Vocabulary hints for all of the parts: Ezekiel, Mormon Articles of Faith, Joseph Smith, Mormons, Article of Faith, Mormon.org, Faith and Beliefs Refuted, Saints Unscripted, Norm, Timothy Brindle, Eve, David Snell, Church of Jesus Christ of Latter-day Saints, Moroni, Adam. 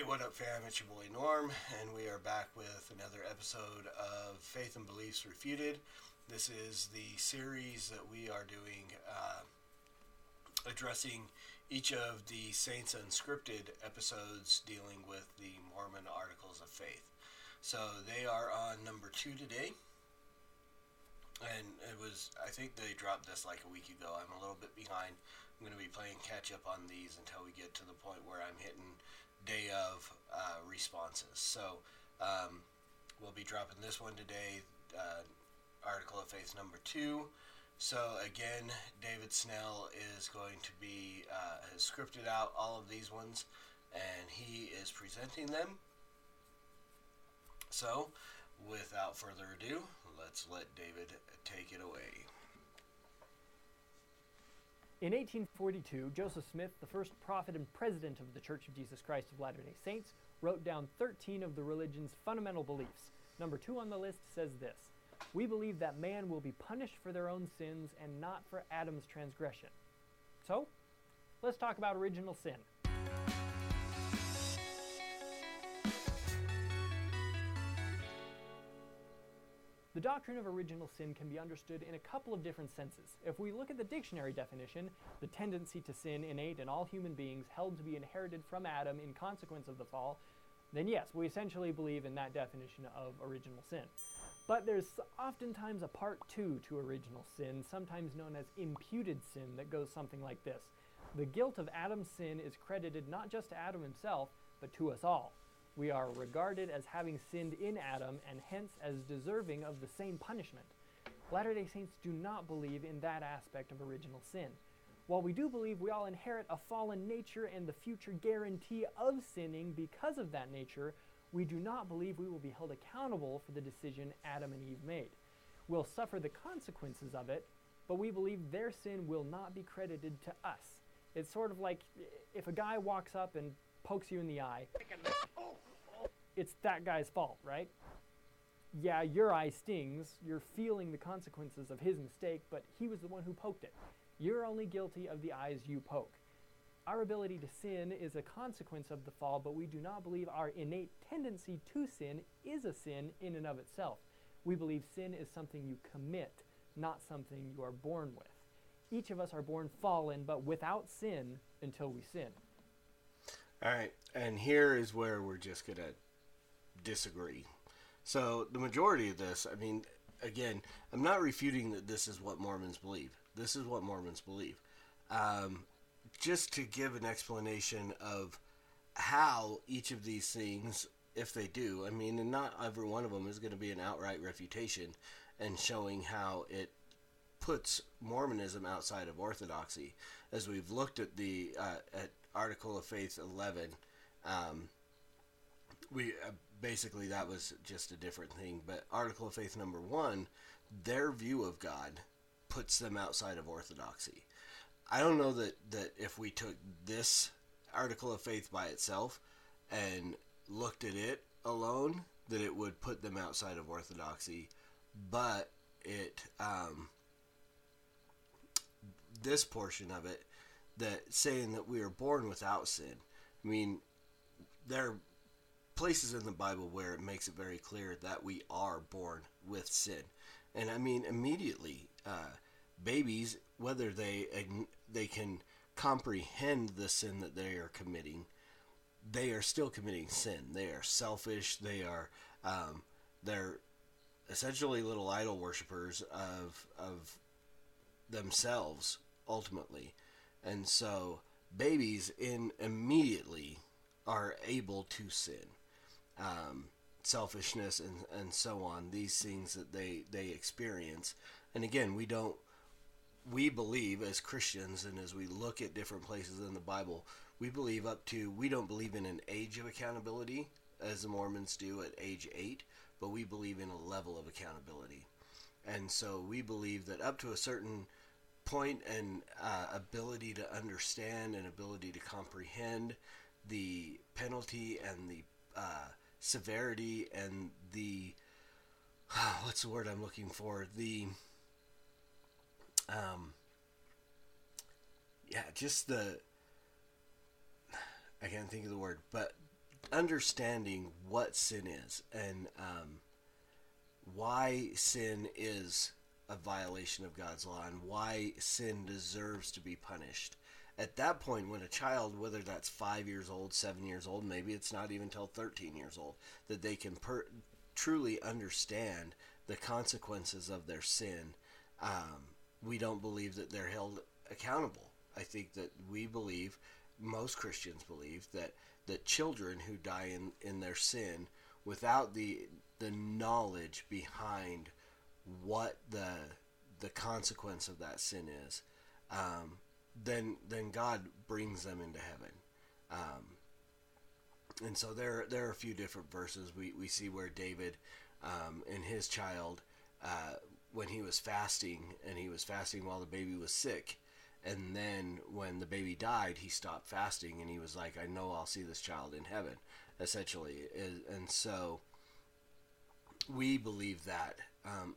Hey, what up, fam? It's your boy Norm, and we are back with another episode of Faith and Beliefs Refuted. This is the series that we are doing addressing each of the Saints Unscripted episodes dealing with the Mormon Articles of Faith. So they are on number 2 today, and I think they dropped this like a week ago. I'm a little bit behind. I'm going to be playing catch up on these until we get to the point where I'm hitting day of responses. So we'll be dropping this one today, Article of Faith number 2. So again, David Snell is going to be, has scripted out all of these ones, and he is presenting them. So without further ado, let's let David take it away. In 1842, Joseph Smith, the first prophet and president of the Church of Jesus Christ of Latter-day Saints, wrote down 13 of the religion's fundamental beliefs. Number 2 on the list says this: "We believe that man will be punished for their own sins and not for Adam's transgression." So, let's talk about original sin. The doctrine of original sin can be understood in a couple of different senses. If we look at the dictionary definition, the tendency to sin innate in all human beings held to be inherited from Adam in consequence of the fall, then yes, we essentially believe in that definition of original sin. But there's oftentimes a part 2 to original sin, sometimes known as imputed sin, that goes something like this. The guilt of Adam's sin is credited not just to Adam himself, but to us all. We are regarded as having sinned in Adam and hence as deserving of the same punishment. Latter-day Saints do not believe in that aspect of original sin. While we do believe we all inherit a fallen nature and the future guarantee of sinning because of that nature, we do not believe we will be held accountable for the decision Adam and Eve made. We'll suffer the consequences of it, but we believe their sin will not be credited to us. It's sort of like if a guy walks up and pokes you in the eye, it's that guy's fault, right? Yeah, your eye stings. You're feeling the consequences of his mistake, but he was the one who poked it. You're only guilty of the eyes you poke. Our ability to sin is a consequence of the fall, but we do not believe our innate tendency to sin is a sin in and of itself. We believe sin is something you commit, not something you are born with. Each of us are born fallen, but without sin until we sin. All right, and here is where we're just going to disagree. So the majority of this, I mean, again, I'm not refuting that this is what Mormons believe. This is what Mormons believe. Just to give an explanation of how each of these things, if they do, I mean, and not every one of them is going to be an outright refutation and showing how it puts Mormonism outside of orthodoxy. As we've looked at the at Article of Faith 11, we basically, that was just a different thing, but Article of Faith number 1, their view of God puts them outside of orthodoxy. I don't know that if we took this Article of Faith by itself and looked at it alone, that it would put them outside of orthodoxy, but it, this portion of it, that saying that we are born without sin, I mean, there are places in the Bible where it makes it very clear that we are born with sin. And I mean, immediately, babies, whether they can comprehend the sin that they are committing, they are still committing sin. They are selfish. They are they're essentially little idol worshipers of themselves ultimately, and so babies immediately are able to sin, selfishness and so on. These things that they experience, and again, we don't. We believe as Christians, and as we look at different places in the Bible, we don't believe in an age of accountability, as the Mormons do at age 8, but we believe in a level of accountability. And so we believe that up to a certain point and ability to understand and ability to comprehend the penalty and the severity and the, what's the word I'm looking for? The... just I can't think of the word, but understanding what sin is and why sin is a violation of God's law and why sin deserves to be punished. At that point, when a child, whether that's 5 years old, 7 years old, maybe it's not even till 13 years old, that they can truly understand the consequences of their sin, we don't believe that they're held accountable. I think that we believe, most Christians believe, that children who die in their sin without the knowledge behind what the consequence of that sin is, then God brings them into heaven. And so there are a few different verses. We see where David and his child, when he was fasting, and he was fasting while the baby was sick, and then when the baby died, he stopped fasting, and he was like, I know I'll see this child in heaven, essentially. And so we believe that.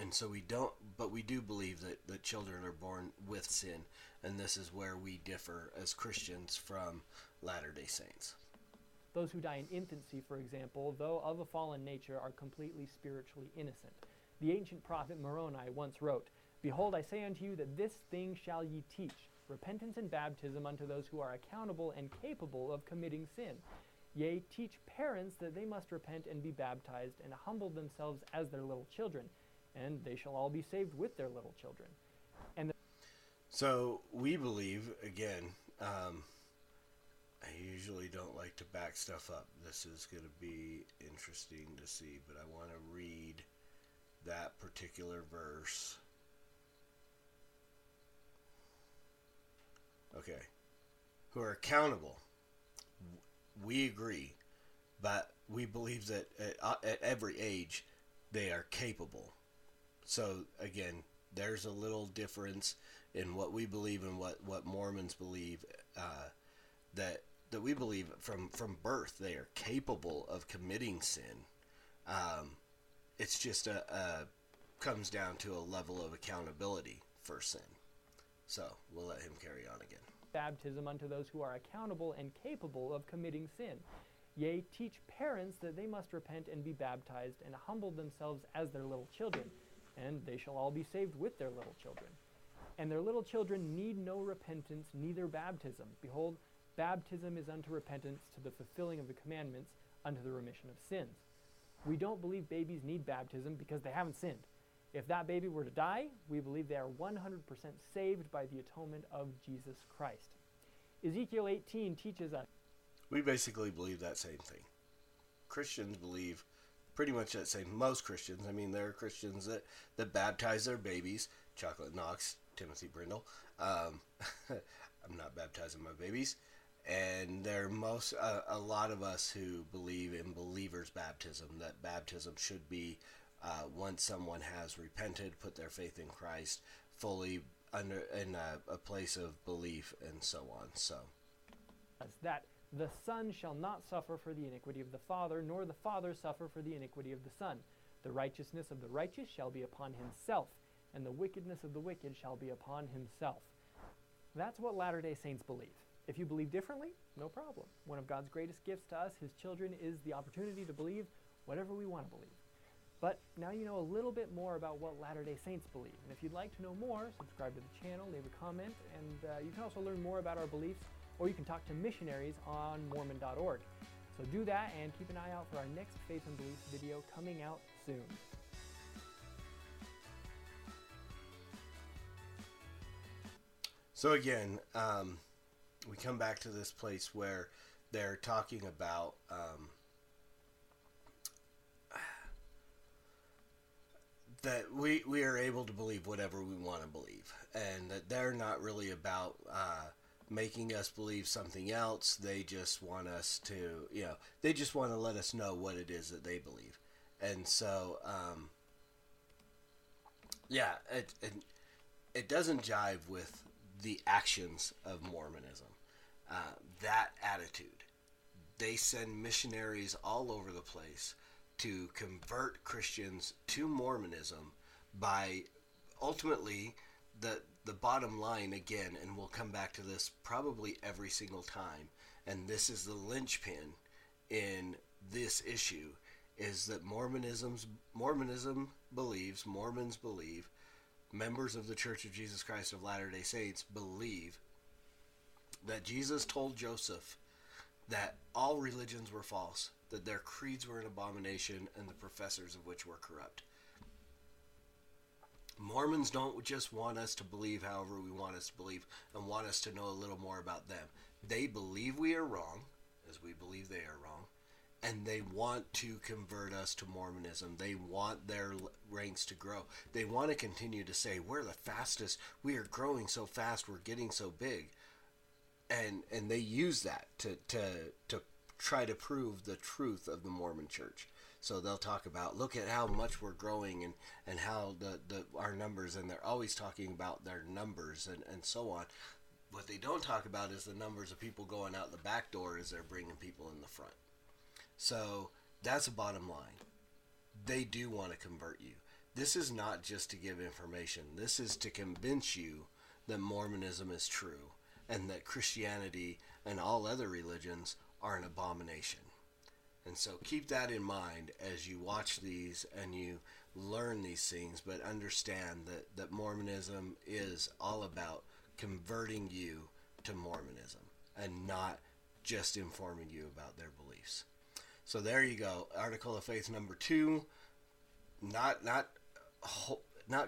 And so we don't, but we do believe that children are born with sin. And this is where we differ as Christians from Latter-day Saints. Those who die in infancy, for example, though of a fallen nature, are completely spiritually innocent. The ancient prophet Moroni once wrote, Behold, I say unto you that this thing shall ye teach, repentance and baptism unto those who are accountable and capable of committing sin. Yea, teach parents that they must repent and be baptized and humble themselves as their little children, and they shall all be saved with their little children. And so we believe, again, I usually don't like to back stuff up. This is going to be interesting to see, but I want to read that particular verse. Okay. Who are accountable. We agree, but we believe that at every age they are capable. So, again, there's a little difference in what we believe and what Mormons believe, that we believe from birth they are capable of committing sin. It's just comes down to a level of accountability for sin. So we'll let him carry on again. Baptism unto those who are accountable and capable of committing sin. Yea, teach parents that they must repent and be baptized and humble themselves as their little children, and they shall all be saved with their little children. And their little children need no repentance, neither baptism. Behold, baptism is unto repentance, to the fulfilling of the commandments, unto the remission of sins. We don't believe babies need baptism because they haven't sinned. If that baby were to die, we believe they are 100% saved by the atonement of Jesus Christ. Ezekiel 18 teaches us. We basically believe that same thing. Christians believe pretty much that same. Most Christians, I mean, there are Christians that baptize their babies. Chocolate Knox, Timothy Brindle. I'm not baptizing my babies. And there are a lot of us who believe in believers' baptism, that baptism should be once someone has repented, put their faith in Christ, fully under in a place of belief, and so on. So, as that the Son shall not suffer for the iniquity of the Father, nor the Father suffer for the iniquity of the Son. The righteousness of the righteous shall be upon himself, and the wickedness of the wicked shall be upon himself. That's what Latter-day Saints believe. If you believe differently, no problem. One of God's greatest gifts to us, His children, is the opportunity to believe whatever we want to believe. But now you know a little bit more about what Latter-day Saints believe. And if you'd like to know more, subscribe to the channel, leave a comment, and you can also learn more about our beliefs, or you can talk to missionaries on Mormon.org. So do that, and keep an eye out for our next Faith and Beliefs video coming out soon. So again, we come back to this place where they're talking about that we are able to believe whatever we want to believe, and that they're not really about making us believe something else. They just want us to, they just want to let us know what it is that they believe. And so, it doesn't jive with the actions of Mormonism. That attitude. They send missionaries all over the place to convert Christians to Mormonism by ultimately the bottom line again, and we'll come back to this probably every single time, and this is the linchpin, in this issue is that Mormons believe, members of the Church of Jesus Christ of Latter-day Saints believe that Jesus told Joseph that all religions were false, that their creeds were an abomination, and the professors of which were corrupt. Mormons don't just want us to believe however we want us to believe and want us to know a little more about them. They believe we are wrong, as we believe they are wrong, and they want to convert us to Mormonism. They want their ranks to grow. They want to continue to say, we're the fastest, we are growing so fast, we're getting so big. And they use that to try to prove the truth of the Mormon church. So they'll talk about, look at how much we're growing and how our numbers, and they're always talking about their numbers and so on. What they don't talk about is the numbers of people going out the back door as they're bringing people in the front. So that's the bottom line. They do want to convert you. This is not just to give information. This is to convince you that Mormonism is true and that Christianity and all other religions are an abomination. And so keep that in mind as you watch these and you learn these things, but understand that Mormonism is all about converting you to Mormonism and not just informing you about their beliefs. So there you go. Article of Faith number 2, not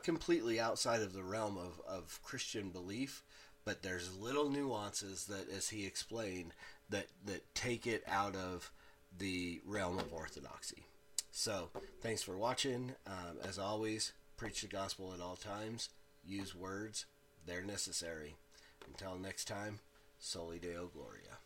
completely outside of the realm of Christian belief, but there's little nuances that, as he explained, that take it out of the realm of orthodoxy. So thanks for watching. As always, preach the gospel at all times. Use words. They're necessary. Until next time, Soli Deo Gloria.